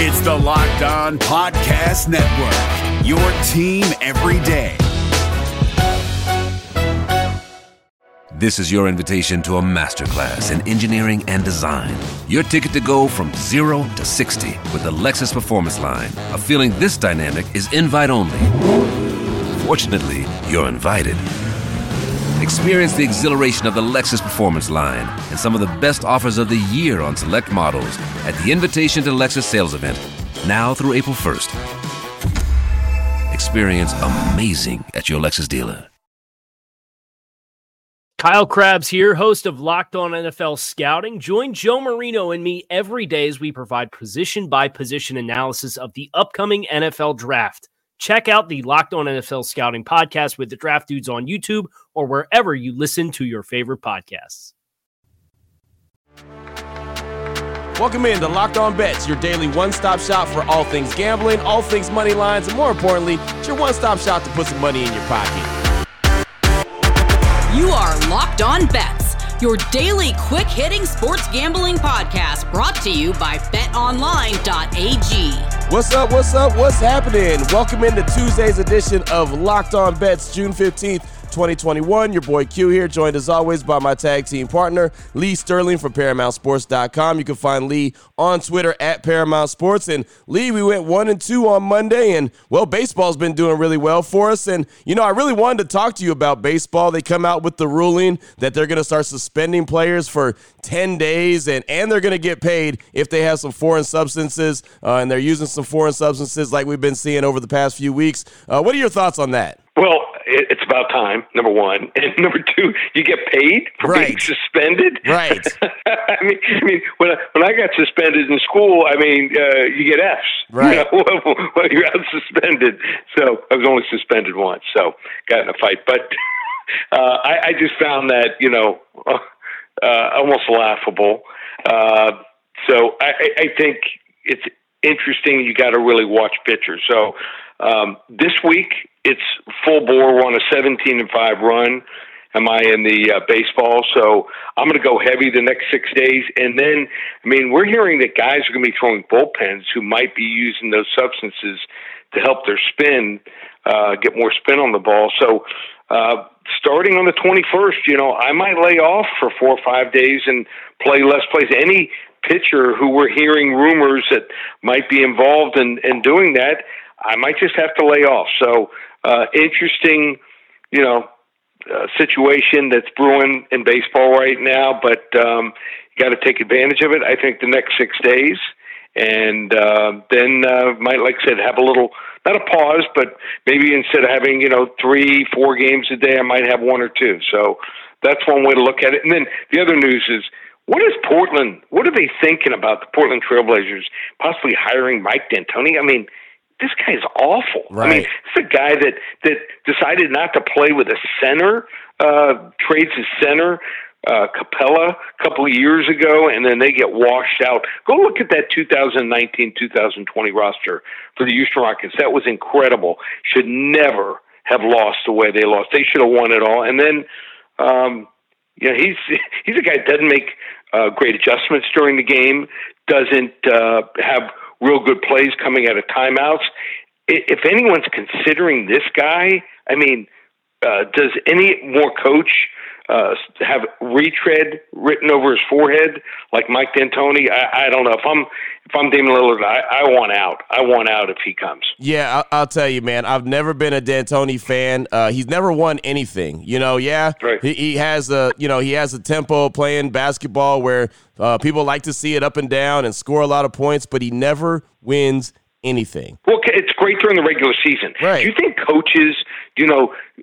It's the Locked On Podcast Network, your team every day. This is your invitation to a masterclass in engineering and design. Your ticket to go from 0 to 60 with the Lexus Performance Line. A feeling this dynamic is invite only. Fortunately, you're invited. Experience the exhilaration of the Lexus Performance Line and some of the best offers of the year on select models at the Invitation to Lexus sales event, now through April 1st. Experience amazing at your Lexus dealer. Kyle Krabs here, host of Locked On NFL Scouting. Join Joe Marino and me every day as we provide position-by-position analysis of the upcoming NFL Draft. Check out the Locked On NFL Scouting podcast with the Draft Dudes on YouTube or wherever you listen to your favorite podcasts. Welcome in to Locked On Bets, your daily one-stop shop for all things gambling, all things money lines, and more importantly, it's your one-stop shop to put some money in your pocket. You are Locked On Bets, your daily quick-hitting sports gambling podcast brought to you by BetOnline.ag. What's up? What's happening? Welcome into Tuesday's edition of Locked On Bets, June 15th, 2021. Your boy Q here, joined as always by my tag team partner, Lee Sterling from ParamountSports.com. You can find Lee on Twitter at Paramount Sports. And Lee, we went 1-2 on Monday, and well, baseball's been doing really well for us. And you know, I really wanted to talk to you about baseball. They come out with the ruling that they're going to start suspending players for 10 days, and they're going to get paid if they have some foreign substances, and they're using some foreign substances like we've been seeing over the past few weeks. What are your thoughts on that? Well, it's about time, number one. And number two, you get paid for being suspended? Right. I mean, when I got suspended in school, you get Fs. Right. You know, when you're out suspended. So I was only suspended once, so got in a fight. But I just found that, you know, almost laughable. So I think it's interesting. You got to really watch pitchers. So this week, it's full bore. We're on a 17-5 run. Am I in the baseball? So I'm going to go heavy the next 6 days. And then, we're hearing that guys are going to be throwing bullpens who might be using those substances to help their spin, get more spin on the ball. So starting on the 21st, you know, I might lay off for 4 or 5 days and play less plays. Any pitcher who we're hearing rumors that might be involved in doing that, I might just have to lay off. So interesting, you know, situation that's brewing in baseball right now, but you got to take advantage of it, I think, the next 6 days. And then might, like I said, have a little, not a pause, but maybe instead of having, you know, 3-4 games a day, I might have 1 or 2. So that's one way to look at it. And then the other news is, what is Portland? What are they thinking about the Portland Trailblazers possibly hiring Mike D'Antoni? This guy is awful. Right. It's a guy that decided not to play with a center, trades his center, Capella, a couple of years ago, and then they get washed out. Go look at that 2019-2020 roster for the Houston Rockets. That was incredible. Should never have lost the way they lost. They should have won it all. And then, he's a guy that doesn't make great adjustments during the game, doesn't have real good plays coming out of timeouts. If anyone's considering this guy, does any more coach have retread written over his forehead like Mike D'Antoni? I don't know. If I'm Damon Lillard, I want out. I want out if he comes. Yeah, I'll tell you, man. I've never been a D'Antoni fan. He's never won anything. You know, yeah, right. He has a tempo playing basketball where people like to see it up and down and score a lot of points, but he never wins anything. Well, it's great during the regular season. Right. Do you think coaches,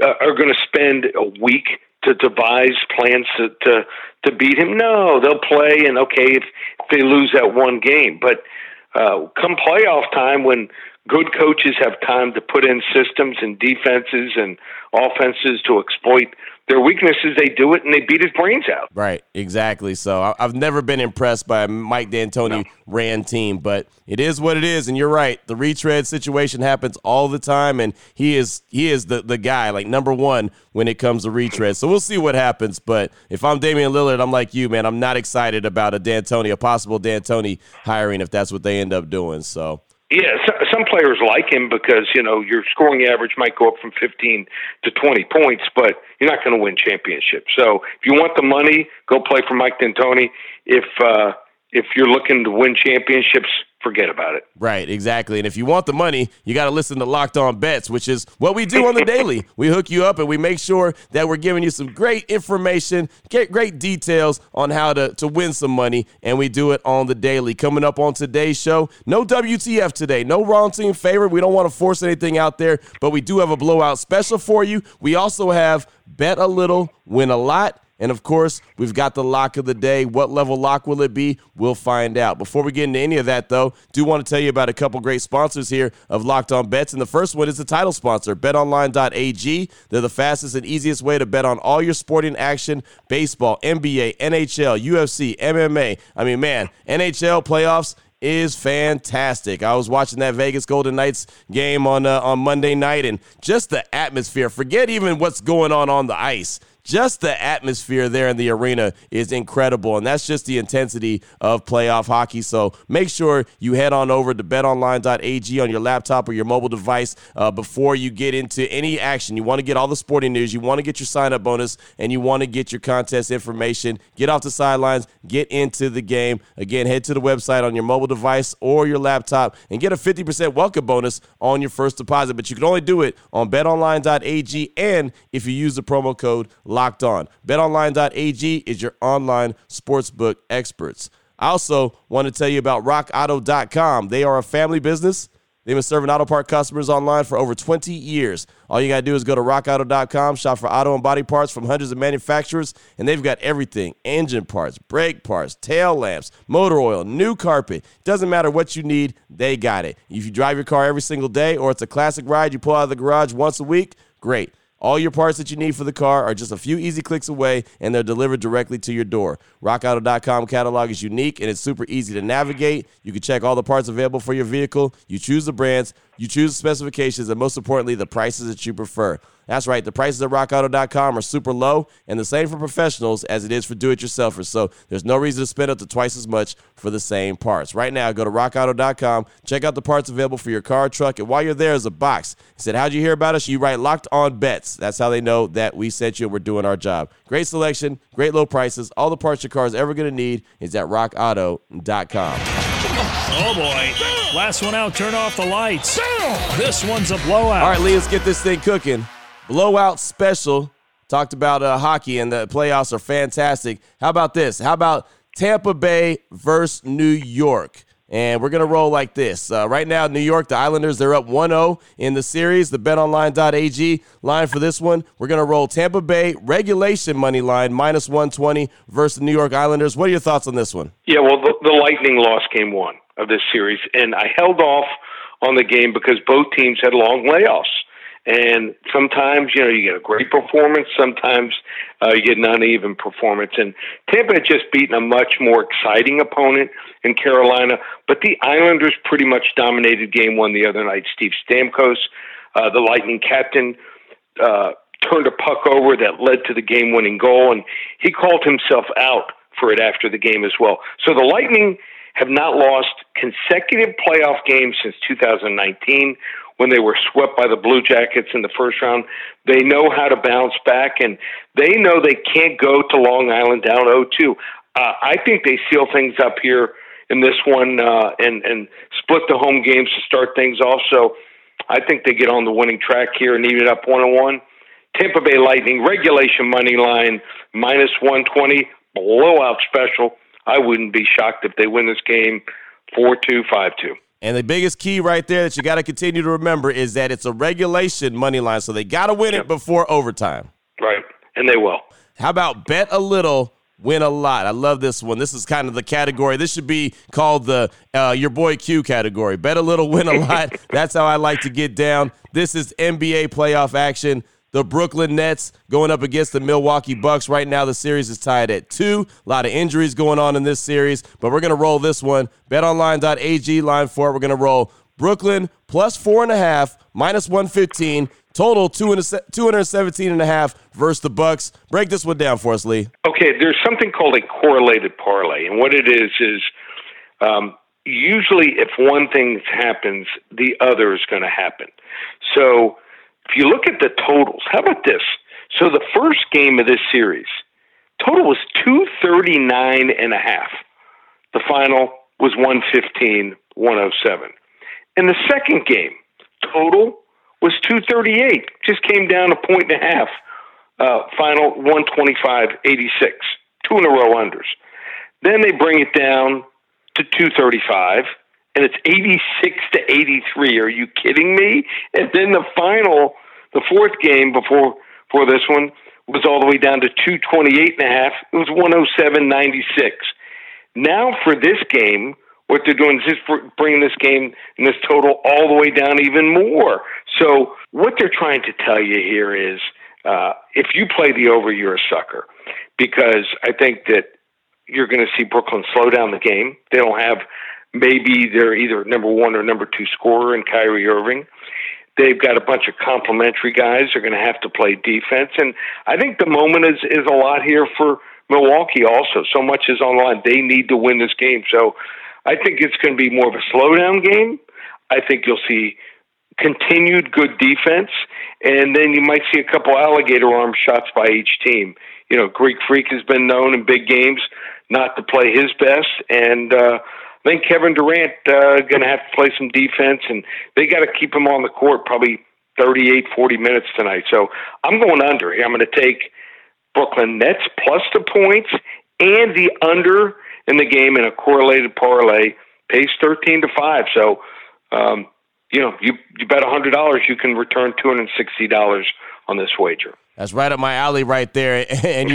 are going to spend a week to devise plans to beat him? No, they'll play, and okay, if they lose that one game. But come playoff time, when Good coaches have time to put in systems and defenses and offenses to exploit their weaknesses. They do it, and they beat his brains out. Right, exactly. So I've never been impressed by a Mike D'Antoni ran team, but it is what it is, and you're right. The retread situation happens all the time, and he is the guy, like number one when it comes to retread. So we'll see what happens, but if I'm Damian Lillard, I'm like you, man. I'm not excited about a possible D'Antoni hiring if that's what they end up doing, so... Yeah, some players like him because, you know, your scoring average might go up from 15 to 20 points, but you're not going to win championships. So if you want the money, go play for Mike D'Antoni. If you're looking to win championships, forget about it. Right, exactly. And if you want the money, you got to listen to Locked On Bets, which is what we do on the daily. We hook you up and we make sure that we're giving you some great information, get great details on how to win some money, and we do it on the daily. Coming up on today's show, no WTF today, no wrong team favorite. We don't want to force anything out there, but we do have a blowout special for you. We also have bet a little, win a lot. And, of course, we've got the lock of the day. What level lock will it be? We'll find out. Before we get into any of that, though, do want to tell you about a couple great sponsors here of Locked On Bets. And the first one is the title sponsor, BetOnline.ag. They're the fastest and easiest way to bet on all your sporting action, baseball, NBA, NHL, UFC, MMA. I mean, man, NHL playoffs is fantastic. I was watching that Vegas Golden Knights game on Monday night, and just the atmosphere. Forget even what's going on the ice. Just the atmosphere there in the arena is incredible, and that's just the intensity of playoff hockey. So make sure you head on over to betonline.ag on your laptop or your mobile device before you get into any action. You want to get all the sporting news. You want to get your sign-up bonus, and you want to get your contest information. Get off the sidelines. Get into the game. Again, head to the website on your mobile device or your laptop and get a 50% welcome bonus on your first deposit. But you can only do it on betonline.ag and if you use the promo code Locked On. BetOnline.ag is your online sportsbook experts. I also want to tell you about RockAuto.com. They are a family business. They've been serving auto part customers online for over 20 years. All you got to do is go to RockAuto.com, shop for auto and body parts from hundreds of manufacturers, and they've got everything. Engine parts, brake parts, tail lamps, motor oil, new carpet. Doesn't matter what you need, they got it. If you drive your car every single day or it's a classic ride you pull out of the garage once a week, great. All your parts that you need for the car are just a few easy clicks away, and they're delivered directly to your door. RockAuto.com catalog is unique, and it's super easy to navigate. You can check all the parts available for your vehicle. You choose the brands, you choose the specifications, and most importantly, the prices that you prefer. That's right. The prices at RockAuto.com are super low, and the same for professionals as it is for do-it-yourselfers. So there's no reason to spend up to twice as much for the same parts. Right now, go to RockAuto.com, check out the parts available for your car, truck, and while you're there is a box. It said, "How'd you hear about us?" You write "Locked On Bets." That's how they know that we sent you and we're doing our job. Great selection, great low prices. All the parts your car is ever going to need is at RockAuto.com. Oh, boy. Last one out. Turn off the lights. This one's a blowout. All right, Lee, let's get this thing cooking. Blowout special. Talked about hockey, and the playoffs are fantastic. How about this? How about Tampa Bay versus New York? And we're going to roll like this. Right now, New York, the Islanders, they're up 1-0 in the series. The betonline.ag line for this one, we're going to roll Tampa Bay regulation money line, minus 120 versus the New York Islanders. What are your thoughts on this one? Yeah, well, the Lightning lost game one of this series, and I held off on the game because both teams had long layoffs. And sometimes, you know, you get a great performance. Sometimes you get an uneven performance. And Tampa had just beaten a much more exciting opponent in Carolina. But the Islanders pretty much dominated game one the other night. Steve Stamkos, the Lightning captain, turned a puck over that led to the game-winning goal. And he called himself out for it after the game as well. So the Lightning have not lost consecutive playoff games since 2019, when they were swept by the Blue Jackets in the first round. They know how to bounce back, and they know they can't go to Long Island down 0-2. I think they seal things up here in this one and split the home games to start things off. So I think they get on the winning track here and even it up 1-1. Tampa Bay Lightning, regulation money line, minus 120, blowout special. I wouldn't be shocked if they win this game 4-2, 5-2. And the biggest key right there that you got to continue to remember is that it's a regulation money line, so they got to win it before overtime. Right, and they will. How about bet a little, Win a lot. I love this one. This is kind of the category. This should be called the your boy Q category. Bet a little, win a lot. That's how I like to get down. This is NBA playoff action. The Brooklyn Nets going up against the Milwaukee Bucks. Right now the series is tied at 2. A lot of injuries going on in this series, but we're going to roll this one. BetOnline.ag, line 4. We're going to roll Brooklyn plus 4.5, minus 115. Total 217.5 versus the Bucks. Break this one down for us, Lee. Okay, there's something called a correlated parlay, and what it is usually if one thing happens, the other is going to happen. So if you look at the totals, how about this? So the first game of this series, total was 239.5. The final was 115-107. In the second game, total was 238, just came down 1.5, final 125-86, 2 in a row unders. Then they bring it down to 235, and it's 86-83. Are you kidding me? And then the final, the fourth game before this one, was all the way down to 228.5. It was 107-96. Now for this game, what they're doing is just bringing this game and this total all the way down even more. So what they're trying to tell you here is if you play the over, you're a sucker, because I think that you're going to see Brooklyn slow down the game. They don't have maybe they're either number one or number two scorer in Kyrie Irving. They've got a bunch of complimentary guys. They're going to have to play defense. And I think the moment is a lot here for Milwaukee also. So much is on the line. They need to win this game. So I think it's going to be more of a slowdown game. I think you'll see continued good defense, and then you might see a couple alligator arm shots by each team. You know, Greek Freak has been known in big games not to play his best, and I think Kevin Durant going to have to play some defense, and they got to keep him on the court probably 38, 40 minutes tonight. So I'm going under here. I'm going to take Brooklyn Nets plus the points and the under in the game in a correlated parlay, pays 13-5. So, you bet $100, you can return $260 on this wager. That's right up my alley right there. And,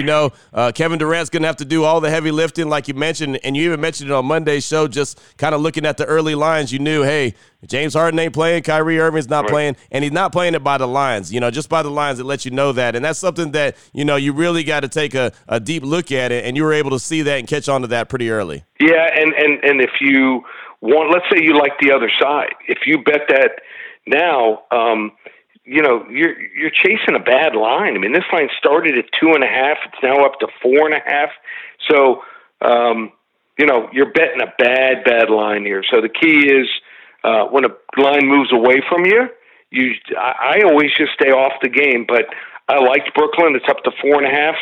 Kevin Durant's going to have to do all the heavy lifting like you mentioned, and you even mentioned it on Monday's show, just kind of looking at the early lines. You knew, hey, James Harden ain't playing, Kyrie Irving's not playing, and he's not playing it by the lines. You know, just by the lines, it lets you know that. And that's something that, you know, you really got to take a deep look at it, and you were able to see that and catch on to that pretty early. Yeah, and if you want, let's say you like the other side. If you bet that now, you're chasing a bad line. I mean, this line started at 2.5. It's now up to 4.5. So, you're betting a bad line here. So the key is when a line moves away from you, I always just stay off the game. But I liked Brooklyn. It's up to 4.5.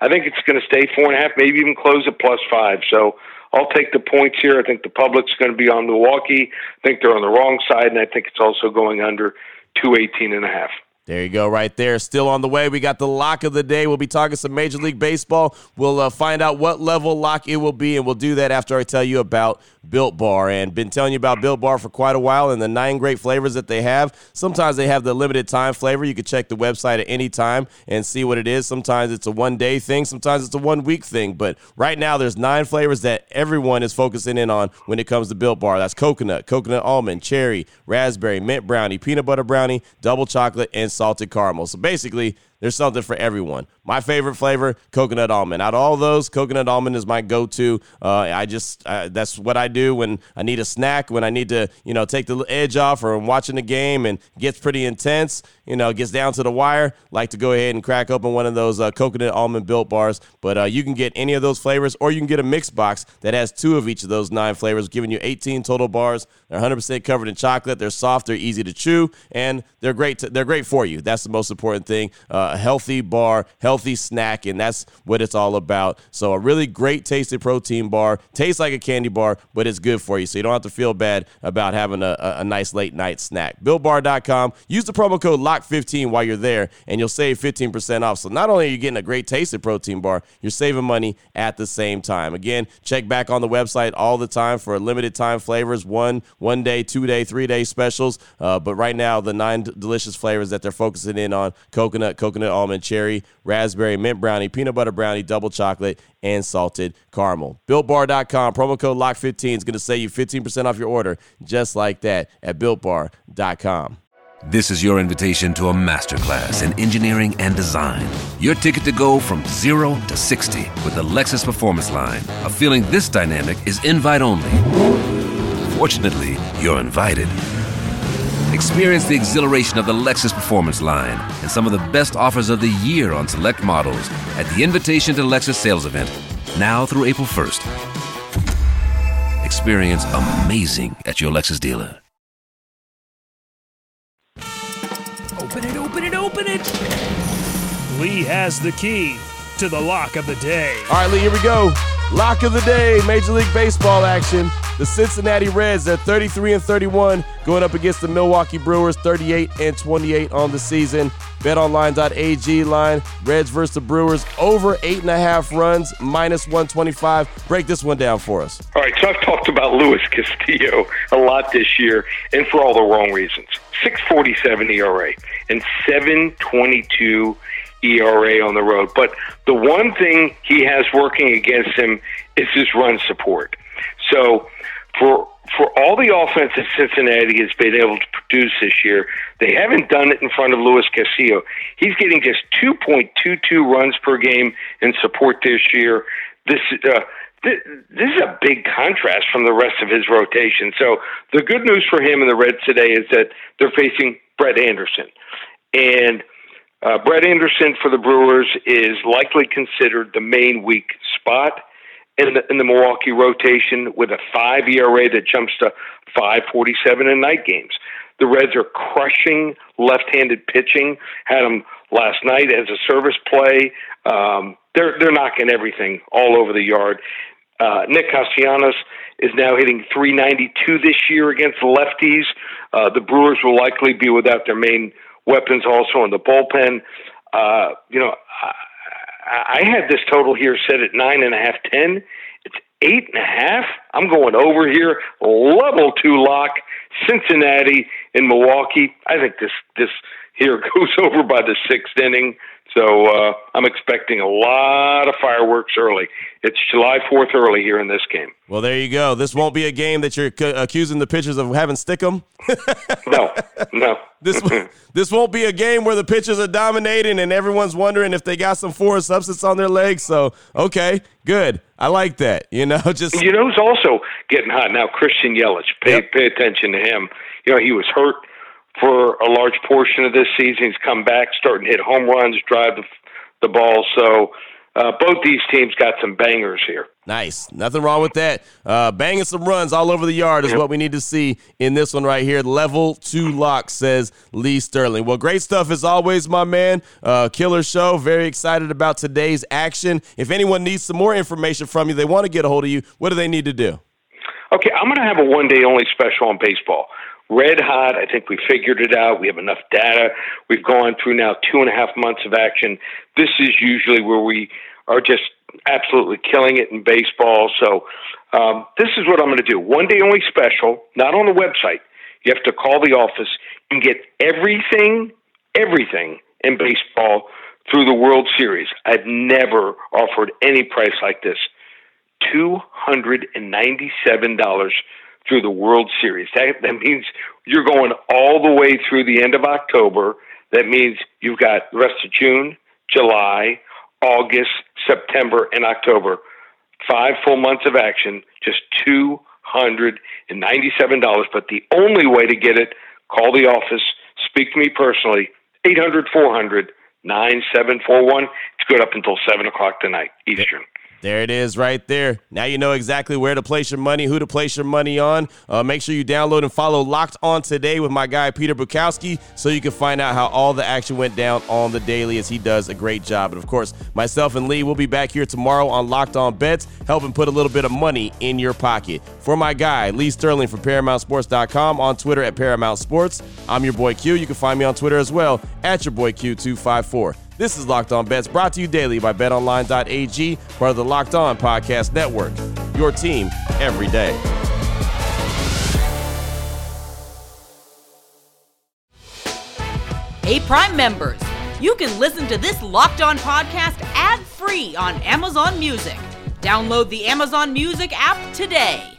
I think it's going to stay 4.5, maybe even close at plus 5. So I'll take the points here. I think the public's going to be on Milwaukee. I think they're on the wrong side, and I think it's also going under 218.5. There you go right there. Still on the way. We got the lock of the day. We'll be talking some Major League Baseball. We'll find out what level lock it will be, and we'll do that after I tell you about Built Bar. And been telling you about Built Bar for quite a while and the 9 great flavors that they have. Sometimes they have the limited time flavor. You can check the website at any time and see what it is. Sometimes it's a one-day thing. Sometimes it's a one-week thing. But right now there's 9 flavors that everyone is focusing in on when it comes to Built Bar. That's coconut, coconut almond, cherry, raspberry, mint brownie, peanut butter brownie, double chocolate, and salted caramel. So basically, there's something for everyone. My favorite flavor, coconut almond. Out of all those, coconut almond is my go-to. That's what I do when I need a snack, when I need to, take the edge off, or I'm watching the game and gets pretty intense, gets down to the wire. Like to go ahead and crack open one of those coconut almond Built Bars. But you can get any of those flavors, or you can get a mix box that has 2 of each of those 9 flavors, giving you 18 total bars. They're 100% covered in chocolate. They're soft. They're easy to chew, and they're great. They're great for you. That's the most important thing. A healthy bar, healthy snack, and that's what it's all about. So a really great tasty protein bar. Tastes like a candy bar, but it's good for you, so you don't have to feel bad about having a nice late-night snack. BuiltBar.com. Use the promo code LOCK15 while you're there, and you'll save 15% off. So not only are you getting a great tasty protein bar, you're saving money at the same time. Again, check back on the website all the time for limited-time flavors, one-day, two-day, three-day specials. But right now, the 9 delicious flavors that they're focusing in on, coconut almond, cherry, raspberry, raspberry, mint brownie, peanut butter brownie, double chocolate, and salted caramel. BuiltBar.com, promo code LOCK15 is going to save you 15% off your order, just like that, at BuiltBar.com. This is your invitation to a masterclass in engineering and design. Your ticket to go from 0 to 60 with the Lexus Performance Line. A feeling this dynamic is invite only. Fortunately, you're invited. Experience the exhilaration of the Lexus Performance Line and some of the best offers of the year on select models at the Invitation to Lexus sales event, now through April 1st. Experience amazing at your Lexus dealer. Open it. Lee has the key to the lock of the day. All right, Lee, here we go. Lock of the day, Major League Baseball action. The Cincinnati Reds at 33-31, going up against the Milwaukee Brewers, 38-28 on the season. BetOnline.ag line, Reds versus the Brewers, over 8.5 runs, minus 125. Break this one down for us. All right, so I've talked about Luis Castillo a lot this year, and for all the wrong reasons. 6.47 ERA and 7.22 ERA on the road. But the one thing he has working against him is his run support. So for all the offense that Cincinnati has been able to produce this year, they haven't done it in front of Luis Castillo. He's getting just 2.22 runs per game in support this year. This is a big contrast from the rest of his rotation. So the good news for him and the Reds today is that they're facing Brett Anderson. And Brett Anderson for the Brewers is likely considered the main weak spot in the Milwaukee rotation, with a 5 ERA that jumps to 5.47 in night games. The Reds are crushing left-handed pitching. Had them last night as a service play. They're knocking everything all over the yard. Nick Castellanos is now hitting 392 this year against lefties. The Brewers will likely be without their main weapons also in the bullpen. I had this total here set at 9.5, 10. It's 8.5. I'm going over here. Level 2 lock, Cincinnati and Milwaukee. I think this here goes over by the 6th inning. So I'm expecting a lot of fireworks early. It's July 4th early here in this game. Well, there you go. This won't be a game that you're accusing the pitchers of having stick-em. No. This won't be a game where the pitchers are dominating and everyone's wondering if they got some foreign substance on their legs. So, okay, good. I like that. You know who's also getting hot now? Christian Yelich. Pay attention to him. He was hurt for a large portion of this season. He's come back, starting to hit home runs, drive the ball. So both these teams got some bangers here. Nice. Nothing wrong with that. Banging some runs all over the yard is what we need to see in this one right here. Level 2 lock, says Lee Sterling. Well, great stuff as always, my man. Killer show. Very excited about today's action. If anyone needs some more information from you, they want to get a hold of you, what do they need to do? Okay, I'm going to have a one-day-only special on baseball. Red hot. I think we figured it out. We have enough data. We've gone through now 2.5 months of action. This is usually where we are just absolutely killing it in baseball. So this is what I'm going to do. One day only special, not on the website. You have to call the office and get everything in baseball through the World Series. I've never offered any price like this. $297 through the World Series. That means you're going all the way through the end of October. That means you've got the rest of June, July, August, September, and October. 5 full months of action, just $297. But the only way to get it, call the office, speak to me personally, 800-400-9741. It's good up until 7 o'clock tonight, Eastern. There it is right there. Now you know exactly where to place your money, who to place your money on. Make sure you download and follow Locked On Today with my guy Peter Bukowski so you can find out how all the action went down on the daily, as he does a great job. And, of course, myself and Lee will be back here tomorrow on Locked On Bets, helping put a little bit of money in your pocket. For my guy, Lee Sterling from ParamountSports.com, on Twitter at Paramount Sports. I'm your boy Q. You can find me on Twitter as well at your boy Q254. This is Locked On Bets, brought to you daily by BetOnline.ag, part of the Locked On Podcast Network, your team every day. Hey, Prime members, You can listen to this Locked On podcast ad-free on Amazon Music. Download the Amazon Music app today.